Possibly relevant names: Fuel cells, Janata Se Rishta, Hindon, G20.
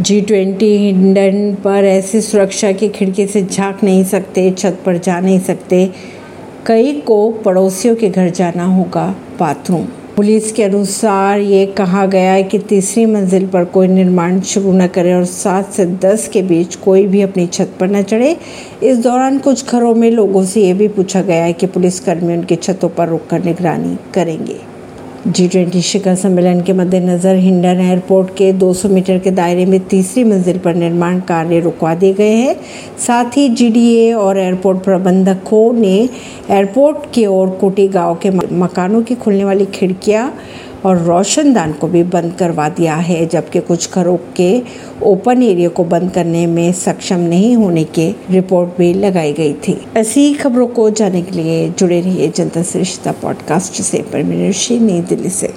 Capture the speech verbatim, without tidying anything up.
G twenty Hindon पर ऐसी सुरक्षा की खिड़की से झांक नहीं सकते, छत पर जा नहीं सकते, कई को पड़ोसियों के घर जाना होगा बाथरूम। पुलिस के अनुसार ये कहा गया है कि तीसरी मंजिल पर कोई निर्माण शुरू न करे और सात से दस के बीच कोई भी अपनी छत पर न चढ़े। इस दौरान कुछ घरों में लोगों से ये भी पूछा गया है कि पुलिसकर्मी उनकी छतों पर रुककर निगरानी करेंगे। जी ट्वेंटी शिखर सम्मेलन के मद्देनज़र हिंडन एयरपोर्ट के दो सौ मीटर के दायरे में तीसरी मंजिल पर निर्माण कार्य रुकवा दिए गए हैं। साथ ही जी डी ए और एयरपोर्ट प्रबंधकों ने एयरपोर्ट की ओर कोटी गांव के मकानों की खुलने वाली खिड़कियां और रोशनदान को भी बंद करवा दिया है, जबकि कुछ घरों के ओपन एरिया को बंद करने में सक्षम नहीं होने के रिपोर्ट भी लगाई गई थी। ऐसी खबरों को जानने के लिए जुड़े रहिए जनता से रिश्ता पॉडकास्ट से। परवीन अर्शी, नई दिल्ली से।